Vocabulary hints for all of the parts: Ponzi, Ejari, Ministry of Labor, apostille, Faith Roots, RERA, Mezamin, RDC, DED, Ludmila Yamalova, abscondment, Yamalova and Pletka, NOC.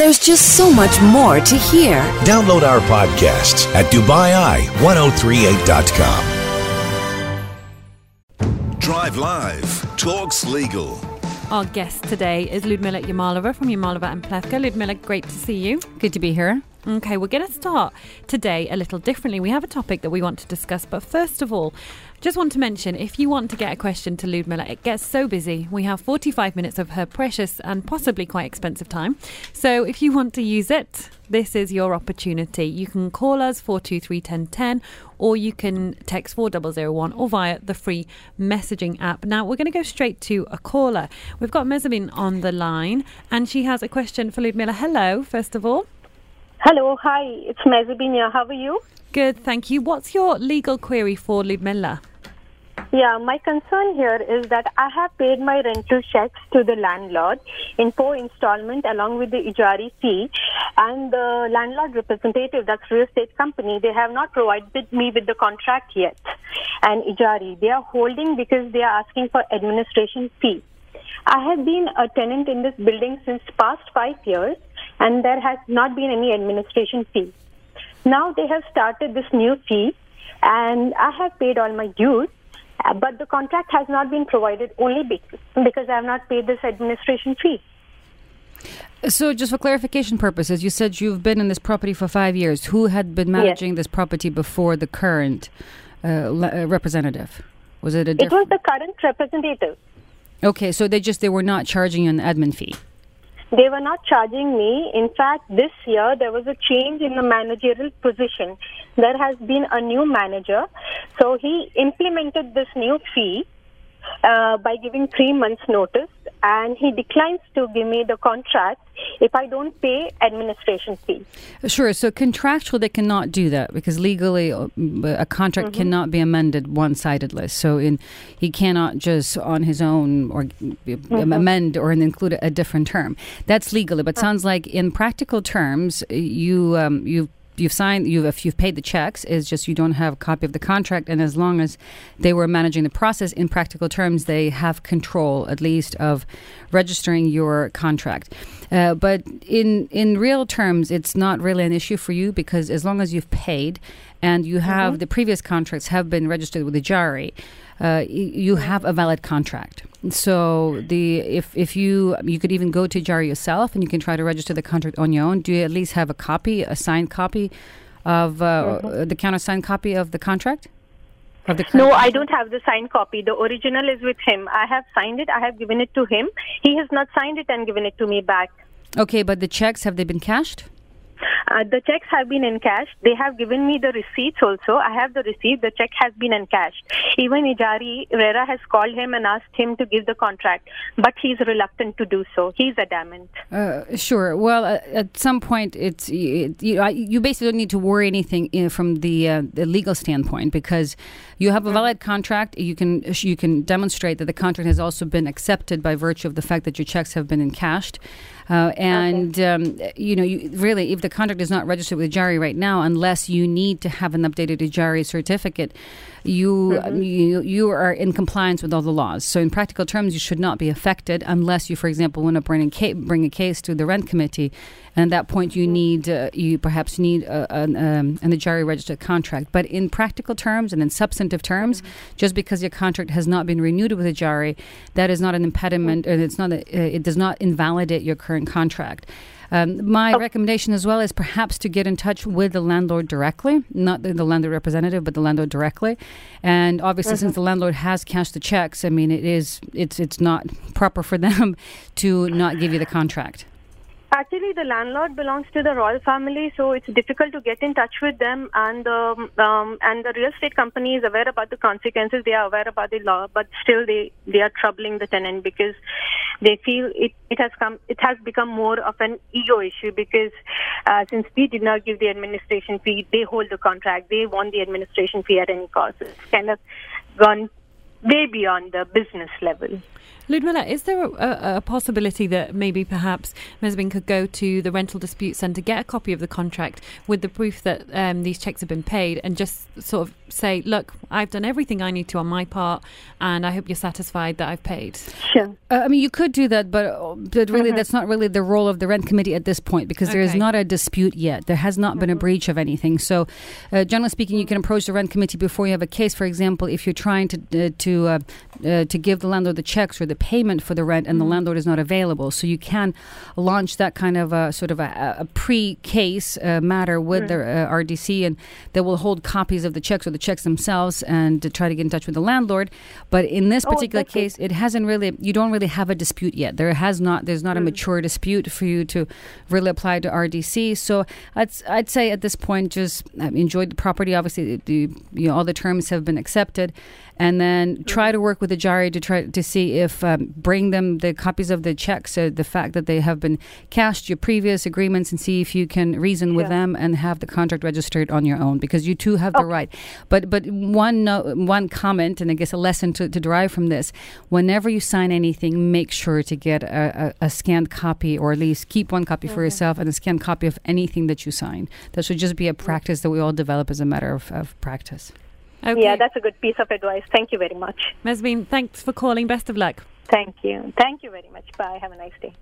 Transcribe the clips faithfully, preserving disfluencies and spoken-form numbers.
There's just so much more to hear. Download our podcasts at Dubai Eye ten thirty-eight dot com. Drive Live talks legal. Our guest today is Ludmila Yamalova from Yamalova and Pletka. Ludmila, great to see you. Good to be here. Okay, we're going to start today a little differently. We have a topic that we want to discuss, but first of all, just want to mention, if you want to get a question to Ludmila, it gets so busy. We have forty-five minutes of her precious and possibly quite expensive time. So if you want to use it, this is your opportunity. You can call us four two three, one oh one oh, or you can text four thousand one or via the free messaging app. Now, we're going to go straight to a caller. We've got Mezamin on the line, and she has a question for Ludmila. Hello, first of all. Hello, hi, it's Mezamin. How are you? Good, thank you. What's your legal query for Ludmila? Yeah, my concern here is that I have paid my rental checks to the landlord in four installment along with the Ejari fee, and the landlord representative, that's real estate company, they have not provided me with the contract yet. And Ejari, they are holding because they are asking for administration fee. I have been a tenant in this building since past five years and there has not been any administration fee. Now they have started this new fee and I have paid all my dues. But the contract has not been provided only because I have not paid this administration fee. So just for clarification purposes, you said you've been in this property for five years. Who had been managing yes. this property before the current uh, representative? Was it a diff- It was the current representative. Okay, so they just, they were not charging you an admin fee? They were not charging me. In fact, this year there was a change in the managerial position. There has been a new manager. So he implemented this new fee uh, by giving three months notice, and he declines to give me the contract if I don't pay administration fee. Sure. So contractual, they cannot do that because legally a contract mm-hmm. cannot be amended one-sidedly. So in, he cannot just on his own or mm-hmm. amend or include a different term. That's legally, but mm-hmm. sounds like in practical terms, you um, you've You've signed, you've, if you've paid the checks, it's just you don't have a copy of the contract. And as long as they were managing the process in practical terms, they have control, at least, of registering your contract. Uh, but in in real terms, it's not really an issue for you because as long as you've paid and you have mm-hmm. the previous contracts have been registered with the Ejari, uh, you have a valid contract. So the if if you you could even go to Ejari yourself and you can try to register the contract on your own. Do you at least have a copy, a signed copy of uh, mm-hmm. the countersigned copy of the contract? Of the no, contract? I don't have the signed copy. The original is with him. I have signed it. I have given it to him. He has not signed it and given it to me back. Okay, but the checks, have they been cashed? Uh, the checks have been encashed. They have given me the receipts also. I have the receipt. The check has been encashed. Even Ejari, RERA has called him and asked him to give the contract, but he's reluctant to do so. He's adamant. Uh, sure. Well, uh, at some point, it's it, you, you basically don't need to worry anything you know, from the, uh, the legal standpoint because you have a valid contract. You can you can demonstrate that the contract has also been accepted by virtue of the fact that your checks have been encashed. Uh, and, okay. um, you know, you, really, if the contract is not registered with Ejari right now, unless you need to have an updated Ejari certificate, you, mm-hmm. you you are in compliance with all the laws. So in practical terms, you should not be affected unless you, for example, want to bring, ca- bring a case to the rent committee. And at that point, you need uh, you perhaps need a, an, um, an Ejari registered contract. But in practical terms and in substantive terms, mm-hmm. just because your contract has not been renewed with Ejari, that is not an impediment, and it's not a, uh, it does not invalidate your current contract. Um, my oh. recommendation as well is perhaps to get in touch with the landlord directly, not the, the landlord representative, but the landlord directly. And obviously, mm-hmm. since the landlord has cashed the checks, I mean, it is it's it's not proper for them to not give you the contract. Actually, the landlord belongs to the royal family, so it's difficult to get in touch with them. And um, um, and the real estate company is aware about the consequences. They are aware about the law, but still they, they are troubling the tenant because they feel it, it has come it has become more of an ego issue because uh, since we did not give the administration fee, they hold the contract. They want the administration fee at any cost. It's kind of gone way beyond the business level. Ludmila, is there a, a possibility that maybe perhaps Mesbin could go to the rental dispute centre, get a copy of the contract with the proof that um, these cheques have been paid, and just sort of say, look, I've done everything I need to on my part and I hope you're satisfied that I've paid? Sure. Uh, I mean, you could do that, but, but really mm-hmm. that's not really the role of the rent committee at this point, because okay. there is not a dispute yet. There has not mm-hmm. been a breach of anything. So uh, generally speaking, you can approach the rent committee before you have a case. For example, if you're trying to, uh, to, uh, uh, to give the landlord the cheques or the payment for the rent and the landlord is not available. So you can launch that kind of a sort of a, a pre-case uh, matter with right. the uh, R D C, and they will hold copies of the checks or the checks themselves and to try to get in touch with the landlord. But in this particular oh, case, it hasn't really, you don't really have a dispute yet. There has not, there's not mm. a mature dispute for you to really apply to R D C. So I'd, I'd say at this point, just um, enjoy the property. Obviously, the, you know, all the terms have been accepted, and then try to work with Ejari to try to see if Um, bring them the copies of the checks, uh, the fact that they have been cashed, your previous agreements, and see if you can reason with yeah. them and have the contract registered on your own, because you too have okay. the right. But but one no, one comment, and I guess a lesson to, to derive from this, whenever you sign anything, make sure to get a, a, a scanned copy, or at least keep one copy okay. for yourself and a scanned copy of anything that you sign. That should just be a practice that we all develop as a matter of, of practice. Okay. Yeah, that's a good piece of advice. Thank you very much. Mesbin, thanks for calling. Best of luck. Thank you. Thank you very much. Bye. Have a nice day.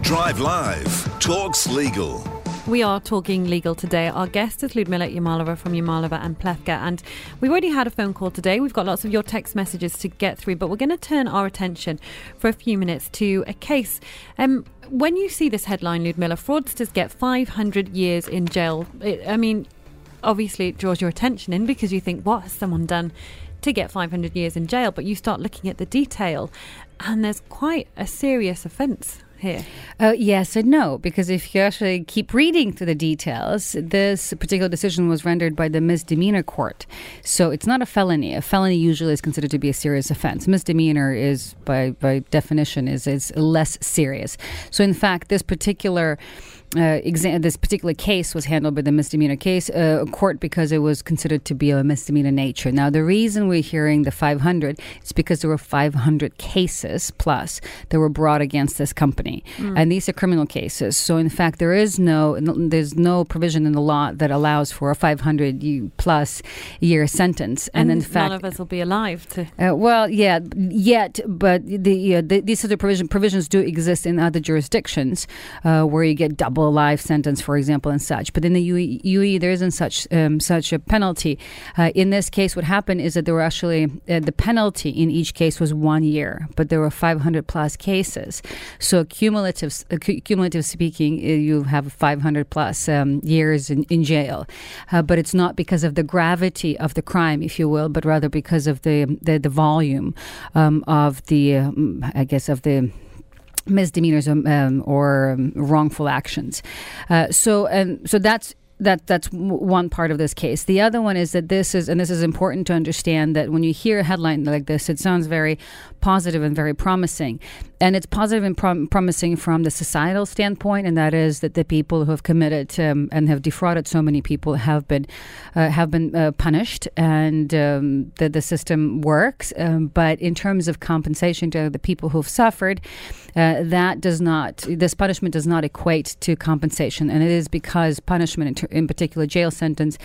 Drive Live talks legal. We are talking legal today. Our guest is Ludmila Yamalova from Yamalova and Pletka, and we've already had a phone call today. We've got lots of your text messages to get through, but we're going to turn our attention for a few minutes to a case. Um, when you see this headline, Ludmila, fraudsters get five hundred years in jail. It, I mean, obviously it draws your attention in, because you think, what has someone done to get five hundred years in jail? But you start looking at the detail, and there's quite a serious offence here. Uh, yes and no, because if you actually keep reading through the details, this particular decision was rendered by the misdemeanor court. So it's not a felony. A felony usually is considered to be a serious offense. Misdemeanor is, by, by definition, is, is less serious. So in fact, this particular... Uh, exa- this particular case was handled by the misdemeanor case uh, court because it was considered to be of a misdemeanor nature. Now, the reason we're hearing the five hundred is because there were five hundred cases plus that were brought against this company, mm. and these are criminal cases. So, in fact, there is no there's no provision in the law that allows for a five hundred plus year sentence. And, and in fact, none of us will be alive to. Uh, well, yeah, yet, but the, uh, the these sort of provision provisions do exist in other jurisdictions uh, where you get double. A life sentence, for example, and such. But in the U A E, there isn't such um, such a penalty. Uh, in this case, what happened is that there were actually uh, the penalty in each case was one year, but there were five hundred plus cases. So cumulative, uh, cumulative speaking, you have five hundred plus um, years in, in jail. Uh, but it's not because of the gravity of the crime, if you will, but rather because of the the, the volume um, of the, um, I guess, of the. misdemeanors um, um, or um, wrongful actions. Uh, so and so that's That that's one part of this case. The other one is that this is, and this is important to understand, that when you hear a headline like this, it sounds very positive and very promising. And it's positive and prom- promising from the societal standpoint, and that is that the people who have committed um, and have defrauded so many people have been uh, have been uh, punished, and um, that the system works. Um, but in terms of compensation to the people who have suffered, uh, that does not. This punishment does not equate to compensation, and it is because punishment, in ter- in particular jail sentence,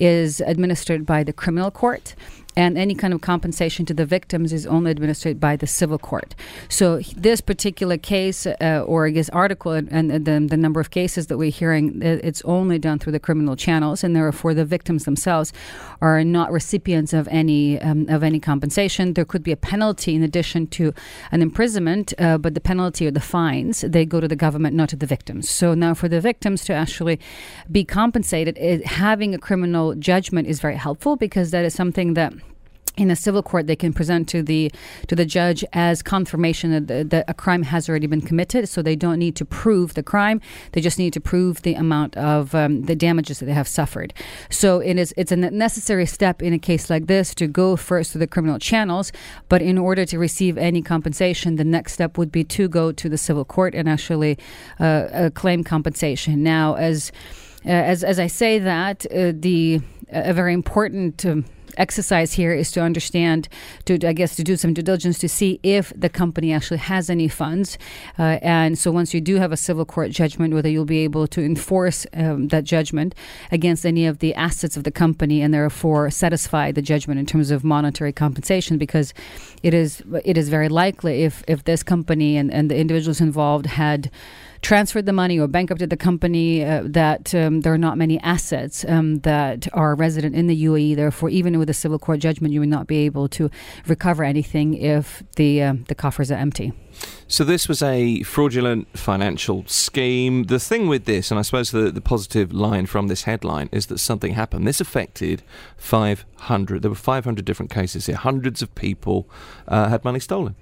is administered by the criminal court, and any kind of compensation to the victims is only administered by the civil court. So this particular case, uh, or I guess article, and, and the, the number of cases that we're hearing, it's only done through the criminal channels, and therefore the victims themselves are not recipients of any um, of any compensation. There could be a penalty in addition to an imprisonment, uh, but the penalty or the fines, they go to the government, not to the victims. So now for the victims to actually be compensated, it, having a criminal judgment is very helpful, because that is something that in a civil court they can present to the to the judge as confirmation that, the, that a crime has already been committed, so they don't need to prove the crime, they just need to prove the amount of um, the damages that they have suffered. So it is it's a necessary step in a case like this to go first to the criminal channels, but in order to receive any compensation, the next step would be to go to the civil court and actually uh, uh, claim compensation. Now, as uh, as as I say that, uh, the a very important um, exercise here is to understand, to I guess, to do some due diligence to see if the company actually has any funds. Uh, and so once you do have a civil court judgment, whether you'll be able to enforce um, that judgment against any of the assets of the company and therefore satisfy the judgment in terms of monetary compensation, because it is it is very likely if, if this company and, and the individuals involved had transferred the money or bankrupted the company, uh, that um, there are not many assets um, that are resident in the U A E. Therefore, even with a civil court judgment, you would not be able to recover anything if the uh, the coffers are empty. So this was a fraudulent financial scheme. The thing with this, and I suppose the, the positive line from this headline, is that something happened. This affected five hundred. There were five hundred different cases here. Hundreds of people uh, had money stolen.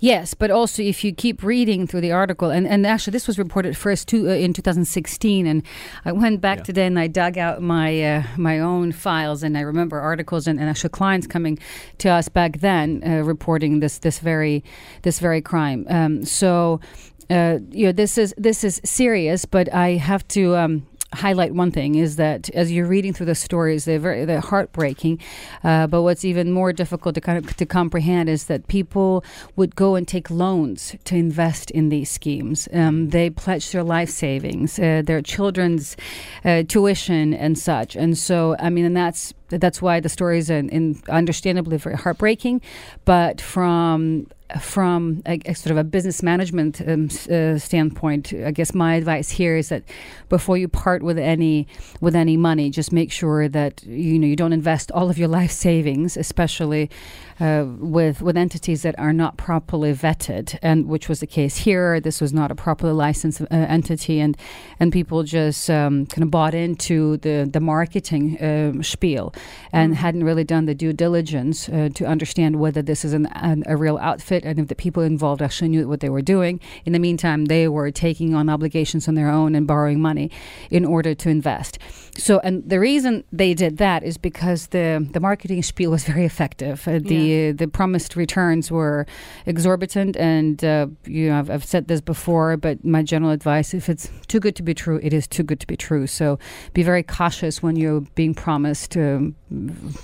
Yes, but also if you keep reading through the article, and, and actually this was reported first to, uh, in two thousand sixteen, and I went back yeah. today and I dug out my uh, my own files, and I remember articles and, and actually clients coming to us back then uh, reporting this this very this very crime. Um, so uh, you know this is this is serious, but I have to. Um, highlight one thing is that as you're reading through the stories, they're very they're heartbreaking, uh, but what's even more difficult to kind of to comprehend is that people would go and take loans to invest in these schemes. Um, they pledged their life savings, uh, their children's uh, tuition and such, and so I mean and that's that's why the stories are in, in understandably very heartbreaking, but from From a, a sort of a business management um, uh, standpoint, I guess my advice here is that before you part with any with any money, just make sure that you know you don't invest all of your life savings, especially uh, with with entities that are not properly vetted, and which was the case here. This was not a properly licensed uh, entity, and and people just um, kind of bought into the the marketing uh, spiel and hadn't really done the due diligence uh, to understand whether this is an, an, a real outfit. And if the people involved actually knew what they were doing. In the meantime, they were taking on obligations on their own and borrowing money in order to invest. So, and the reason they did that is because the, the marketing spiel was very effective. Uh, the yeah. uh, the promised returns were exorbitant, and uh, you know I've, I've said this before, but my general advice: if it's too good to be true, it is too good to be true. So, be very cautious when you're being promised um,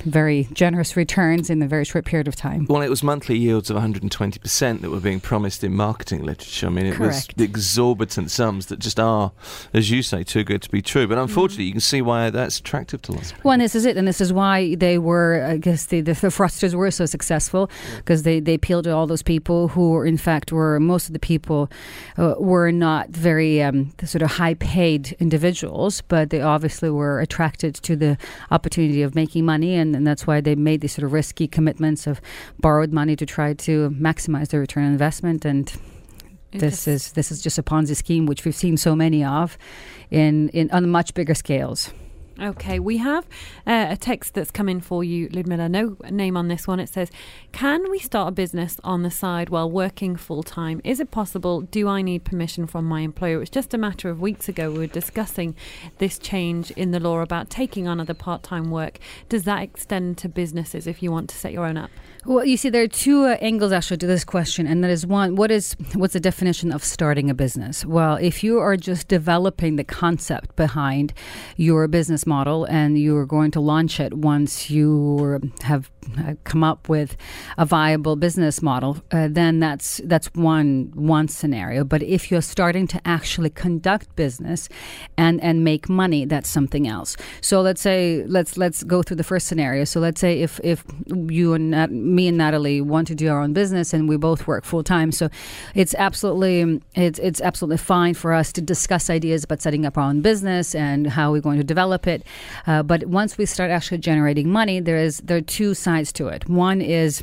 very generous returns in a very short period of time. Well, it was monthly yields of one hundred twenty percent. twenty percent that were being promised in marketing literature. I mean, it Correct. was exorbitant sums that just are, as you say, too good to be true. But unfortunately, mm-hmm. you can see why that's attractive to lots of people. Well, and this is it. And this is why they were, I guess, the, the, the fraudsters were so successful, because yeah. they, they appealed to all those people who, were, in fact, were, most of the people uh, were not very um, sort of high-paid individuals, but they obviously were attracted to the opportunity of making money. And, and that's why they made these sort of risky commitments of borrowed money to try to maximize their return on investment, and this is this is just a Ponzi scheme, which we've seen so many of in, in on much bigger scales. Okay, we have uh, a text that's come in for you, Ludmila. No name on this one. It says, can we start a business on the side while working full-time? Is it possible? Do I need permission from my employer? It was just a matter of weeks ago we were discussing this change in the law about taking on other part-time work. Does that extend to businesses if you want to set your own up? Well, you see, there are two uh, angles actually to this question, and that is one, what is what's the definition of starting a business? Well, if you are just developing the concept behind your business model and you're going to launch it once you have come up with a viable business model, uh, then that's that's one one scenario. But if you're starting to actually conduct business and, and make money, that's something else. So let's say let's let's go through the first scenario. So let's say if, if you and Nat, me and Natalie want to do our own business and we both work full time, so it's absolutely it's it's absolutely fine for us to discuss ideas about setting up our own business and how we're going to develop it. Uh, but once we start actually generating money, there is there are two sides to it. One is,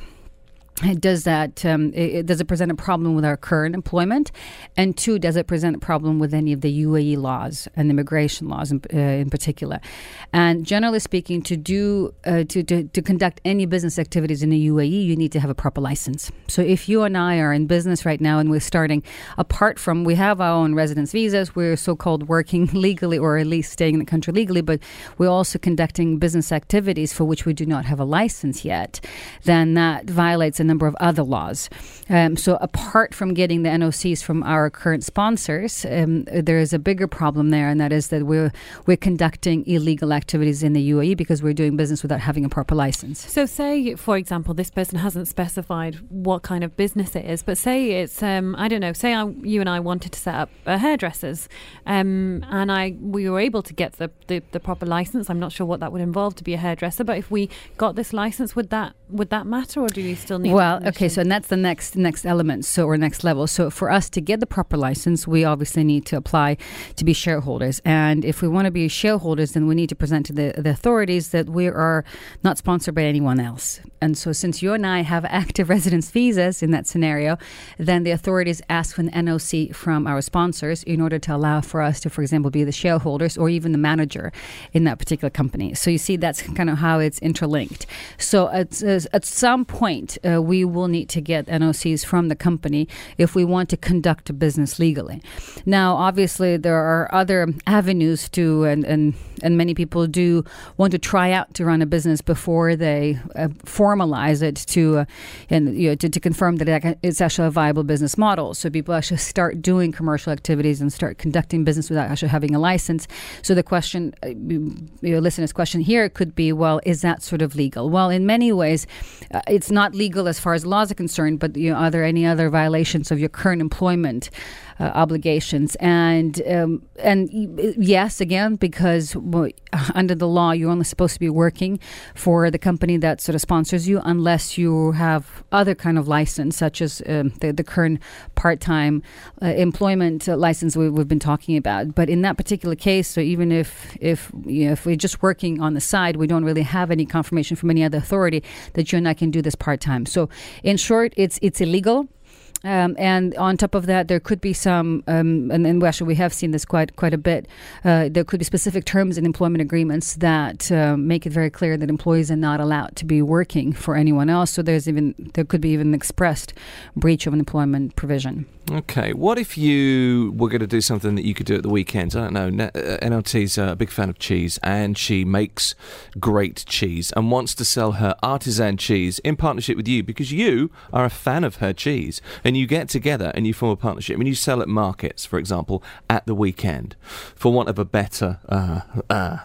does that um, it, does it present a problem with our current employment? And two, does it present a problem with any of the U A E laws and immigration laws in, uh, in particular? And generally speaking, to do uh, to, to to conduct any business activities in the U A E, you need to have a proper license. So if you and I are in business right now and we're starting, apart from we have our own residence visas, we're so-called working legally or at least staying in the country legally, but we're also conducting business activities for which we do not have a license yet, then that violates an number of other laws. Um, so apart from getting the N O Cs from our current sponsors, um, there is a bigger problem there, and that is that we're we're conducting illegal activities in the U A E because we're doing business without having a proper license. So say, for example, this person hasn't specified what kind of business it is, but say it's, um, I don't know, say I, you and I wanted to set up a hairdresser's um, and I we were able to get the, the, the proper license. I'm not sure what that would involve to be a hairdresser, but if we got this license, would that would that matter, or do we still need Well, okay, so and that's the next next element, so or next level. So for us to get the proper license, we obviously need to apply to be shareholders. And if we want to be shareholders, then we need to present to the, the authorities that we are not sponsored by anyone else. And so since you and I have active residence visas in that scenario, then the authorities ask for an N O C from our sponsors in order to allow for us to, for example, be the shareholders or even the manager in that particular company. So you see, that's kind of how it's interlinked. So at, at some point, uh, we will need to get N O Cs from the company if we want to conduct a business legally. Now, obviously, there are other avenues to, and, and, and many people do want to try out to run a business before they uh, formalize it to, uh, and you know, to, to confirm that it's actually a viable business model. So people actually start doing commercial activities and start conducting business without actually having a license. So the question, uh, your listener's question here could be, well, is that sort of legal? Well, in many ways, uh, it's not legal as far as laws are concerned, but you know, are there any other violations of your current employment uh, obligations? And um, and yes, again, because well, under the law, you're only supposed to be working for the company that sort of sponsors you unless you have other kind of license, such as um, the, the current part-time uh, employment uh, license we, we've been talking about. But in that particular case, so even if, if, you know, if we're just working on the side, we don't really have any confirmation from any other authority that you and I can do this part-time. So in short, it's it's illegal. Um, and on top of that, there could be some, um, and in Russia we have seen this quite quite a bit, uh, there could be specific terms in employment agreements that uh, make it very clear that employees are not allowed to be working for anyone else. So there's even there could be even expressed breach of an employment provision. Okay, what if you were going to do something that you could do at the weekends? I don't know, N L T's a big fan of cheese, and she makes great cheese and wants to sell her artisan cheese in partnership with you because you are a fan of her cheese. And you get together and you form a partnership. I mean, you sell at markets, for example, at the weekend, for want of a better uh, uh,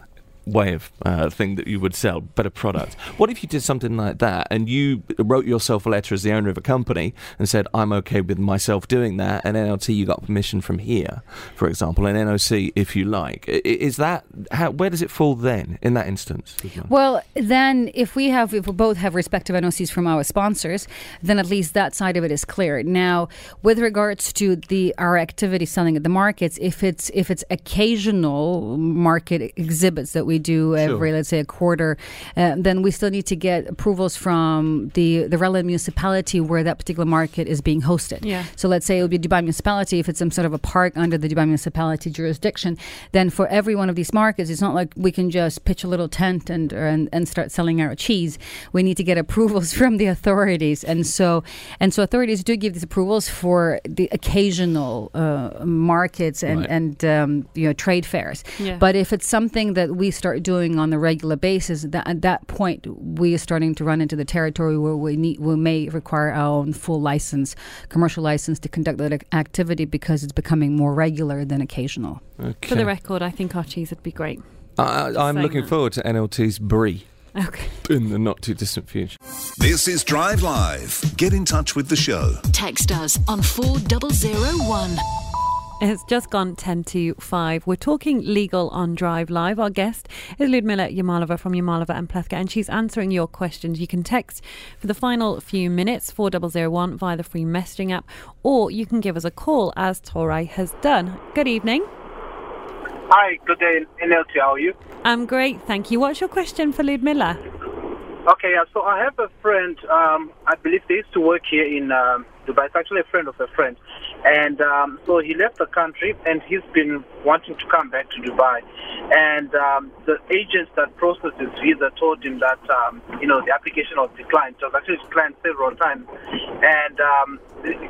way of uh, thing that you would sell, better product. What if you did something like that and you wrote yourself a letter as the owner of a company and said, I'm okay with myself doing that, and N L T, you got permission from here, for example, and N O C, if you like. Is that, how, where does it fall then, in that instance? Well, then, if we have, if we both have respective N O Cs from our sponsors, then at least that side of it is clear. Now, with regards to the our activity selling at the markets, if it's if it's occasional market exhibits that we we do every, sure. let's say, a quarter, uh, then we still need to get approvals from the, the relevant municipality where that particular market is being hosted. Yeah. So let's say it would be Dubai municipality. If it's some sort of a park under the Dubai municipality jurisdiction, then for every one of these markets, it's not like we can just pitch a little tent and or, and, and start selling our cheese. We need to get approvals from the authorities. And so and so authorities do give these approvals for the occasional uh, markets and, right. and um, you know, trade fairs. Yeah. But if it's something that we start doing on a regular basis, that at that point we are starting to run into the territory where we need we may require our own full license, commercial license, to conduct that activity because it's becoming more regular than occasional. Okay. For the record, I think our cheese would be great. I, I'm looking that. forward to N L T's brie. Okay. In the not too distant future. This is Drive Live. Get in touch with the show. Text us on four zero zero one. It's just gone ten to five. We're talking legal on Drive Live. Our guest is Ludmila Yamalova from Yamalova and Pletka, and she's answering your questions. You can text for the final few minutes, four zero zero one, via the free messaging app, or you can give us a call, as Toray has done. Good evening. Hi, good day, N L T. How are you? I'm great, thank you. What's your question for Ludmila? Okay, yeah, so I have a friend, um, I believe they used to work here in um, Dubai. It's actually a friend of a friend. And um, so he left the country and he's been wanting to come back to Dubai. And um, the agents that processed his visa told him that, um, you know, the application was declined. It was actually declined several times. And um,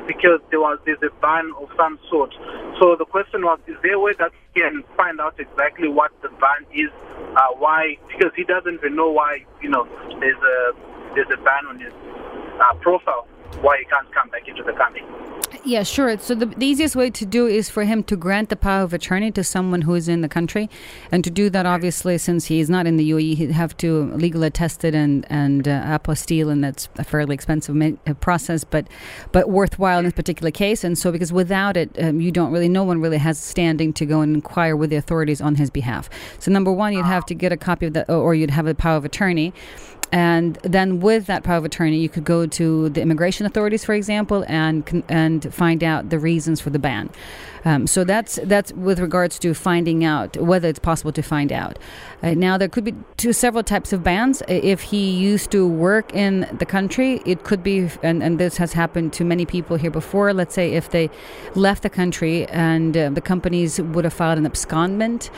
because there was there's a ban of some sort. So the question was, is there a way that he can find out exactly what the ban is, uh, why? Because he doesn't even know why, you know, there's a, there's a ban on his uh, profile why he can't come back into the country. Yeah, sure. So the, the easiest way to do is for him to grant the power of attorney to someone who is in the country. And to do that, obviously, since he is not in the U A E, he'd have to legal attest it and, and uh, apostille, and that's a fairly expensive process, but but worthwhile in this particular case. And so because without it, um, you don't really, no one really has standing to go and inquire with the authorities on his behalf. So number one, you'd have to get a copy of that, or you'd have a power of attorney. And then with that power of attorney, you could go to the immigration authorities, for example, and and find out the reasons for the ban. Um, so that's that's with regards to finding out whether it's possible to find out. Uh, now, there could be two, several types of bans. If he used to work in the country, it could be, and, and this has happened to many people here before, let's say if they left the country and uh, the companies would have filed an abscondment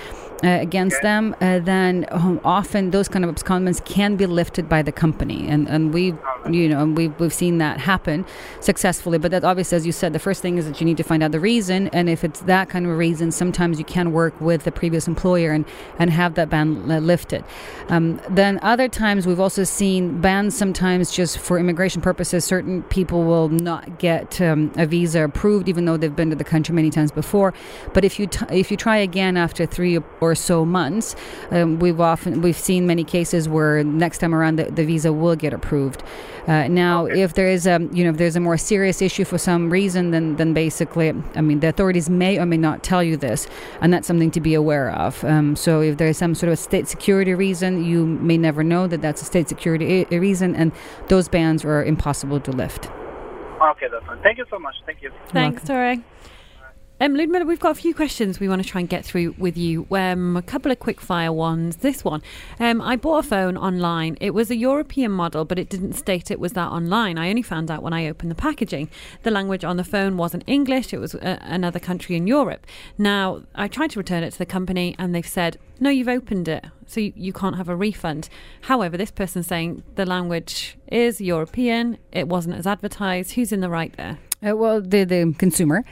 uh, against okay. them, uh, then um, often those kind of abscondments can be lifted by the company, and and we, you know, and we've we've seen that happen successfully. But that obviously, as you said, the first thing is that you need to find out the reason, and if it's that kind of a reason, sometimes you can work with the previous employer and and have that ban lifted. Um, then other times we've also seen bans sometimes just for immigration purposes. Certain people will not get um, a visa approved, even though they've been to the country many times before. But if you t- if you try again after three or so months, um, we've often we've seen many cases where next time around. The, the visa will get approved. Uh, now, okay. if there is a, you know, if there's a more serious issue for some reason, then then basically, I mean, the authorities may or may not tell you this, and that's something to be aware of. Um, so, if there is some sort of state security reason, you may never know that that's a state security I- reason, and those bans are impossible to lift. Okay, that's fine. Thank you so much. Thank you. Thanks, Toreg. Um, Ludmila, we've got a few questions we want to try and get through with you. Um, a couple of quick fire ones. This one, um, I bought a phone online. It was a European model, but it didn't state it was that online. I only found out when I opened the packaging. The language on the phone wasn't English. It was uh, another country in Europe. Now, I tried to return it to the company and they've said, no, you've opened it, so you, you can't have a refund. However, this person's saying the language is European. It wasn't as advertised. Who's in the right there? Uh, well, the, the consumer.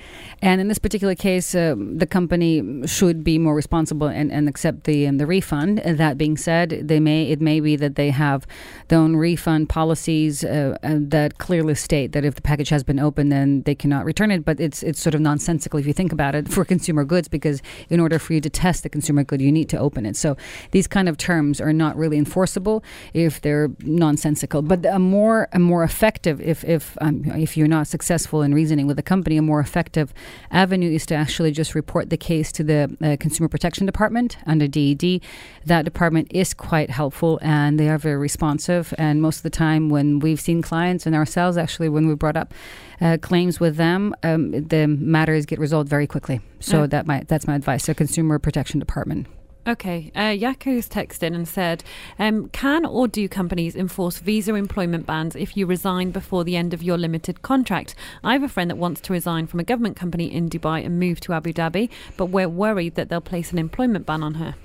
And in this particular case, uh, the company should be more responsible and, and accept the and the refund. That being said, they may it may be that they have their own refund policies uh, that clearly state that if the package has been opened, then they cannot return it. But it's it's sort of nonsensical if you think about it for consumer goods, because in order for you to test the consumer good, you need to open it. So these kind of terms are not really enforceable if they're nonsensical. But a more a more effective, if if um, if you're not successful in reasoning with the company, a more effective avenue is to actually just report the case to the uh, Consumer Protection Department under D E D. That department is quite helpful and they are very responsive. And most of the time when we've seen clients and ourselves, actually, when we brought up uh, claims with them, um, the matters get resolved very quickly. So oh. that might, that's my advice, the Consumer Protection Department. Okay, uh, Yako's texted in and said, um, can or do companies enforce visa employment bans if you resign before the end of your limited contract? I have a friend that wants to resign from a government company in Dubai and move to Abu Dhabi, but we're worried that they'll place an employment ban on her.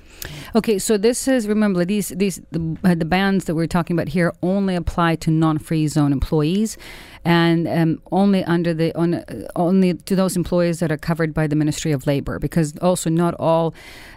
Okay, so this is, remember, these these the, uh, the bans that we're talking about here only apply to non-free zone employees, and um, only under the on, uh, only to those employees that are covered by the Ministry of Labor, because also not all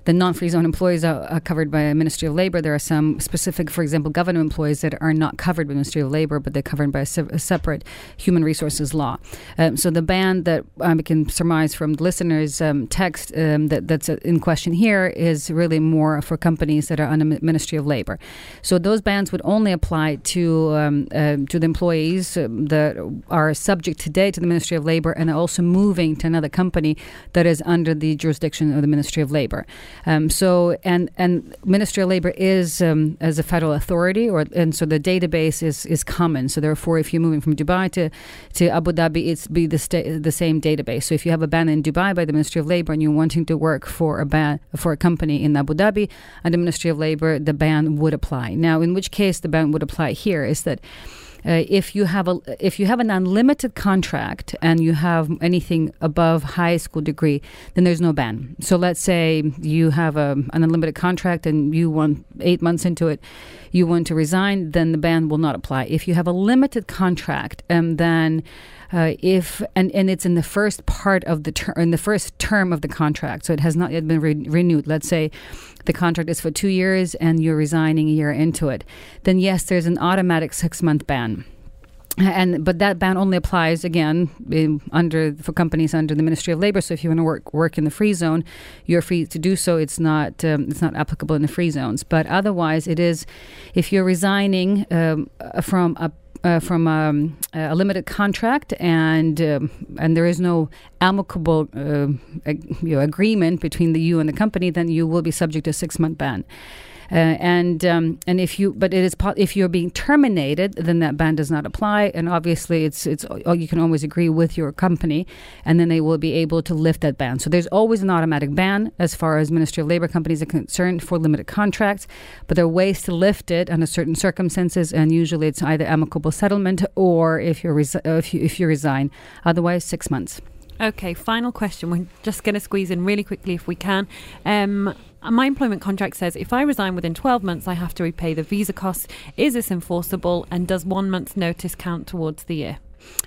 the non-free zone employees are, are covered by the Ministry of Labor. There are some specific, for example, government employees that are not covered by the Ministry of Labor, but they're covered by a, se- a separate human resources law. Um, so the ban that um, we can surmise from the listeners' um, text um, that, that's in question here is really more more for companies that are under the Ministry of Labor. So those bans would only apply to um, uh, to the employees um, that are subject today to the Ministry of Labor and are also moving to another company that is under the jurisdiction of the Ministry of Labor. Um, so and and Ministry of Labor is um, as a federal authority, or and so the database is, is common. So therefore, if you're moving from Dubai to, to Abu Dhabi, it's be the sta- the same database. So if you have a ban in Dubai by the Ministry of Labor and you're wanting to work for a ban for a company in Abu Dhabi, Dhabi and the Ministry of Labor, the ban would apply. Now, in which case the ban would apply here is that uh, if you have a if you have an unlimited contract and you have anything above high school degree, then there's no ban. So let's say you have a, an unlimited contract and you want eight months into it, you want to resign, then the ban will not apply. If you have a limited contract and then Uh, if and, and it's in the first part of the ter- in the first term of the contract, so it has not yet been re- renewed. Let's say the contract is for two years and you're resigning a year into it, then yes, there's an automatic six month ban. And but that ban only applies again in, under for companies under the Ministry of Labor. So if you want to work work in the free zone, you're free to do so. It's not um, it's not applicable in the free zones. But otherwise, it is if you're resigning um, from a uh, from um, a limited contract and um, and there is no amicable uh, ag- you know, agreement between the you and the company, then you will be subject to a six month ban. Uh, and um, and if you but it is po- if you're being terminated, then that ban does not apply. And obviously, it's it's you can always agree with your company, and then they will be able to lift that ban. So there's always an automatic ban as far as Ministry of Labor companies are concerned for limited contracts. But there are ways to lift it under certain circumstances, and usually it's either amicable settlement or if you resi- if you if you resign. Otherwise, six months. Okay, final question. We're just going to squeeze in really quickly if we can. Um, my employment contract says if I resign within twelve months, I have to repay the visa costs. Is this enforceable, and does one month's notice count towards the year?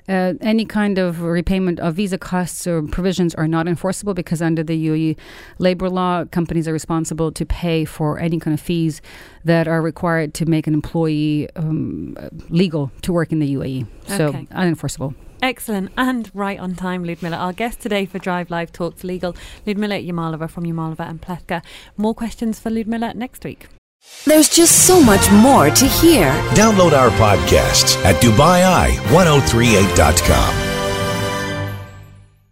Uh, any kind of repayment of visa costs or provisions are not enforceable because under the U A E labor law, companies are responsible to pay for any kind of fees that are required to make an employee um, legal to work in the U A E. So okay. Unenforceable. Excellent. And right on time, Ludmila. Our guest today for Drive Live Talks Legal, Ludmila Yamalova from Yamalova and Pletka. More questions for Ludmila next week. There's just so much more to hear. Download our podcasts at Dubai Eye ten thirty-eight dot com.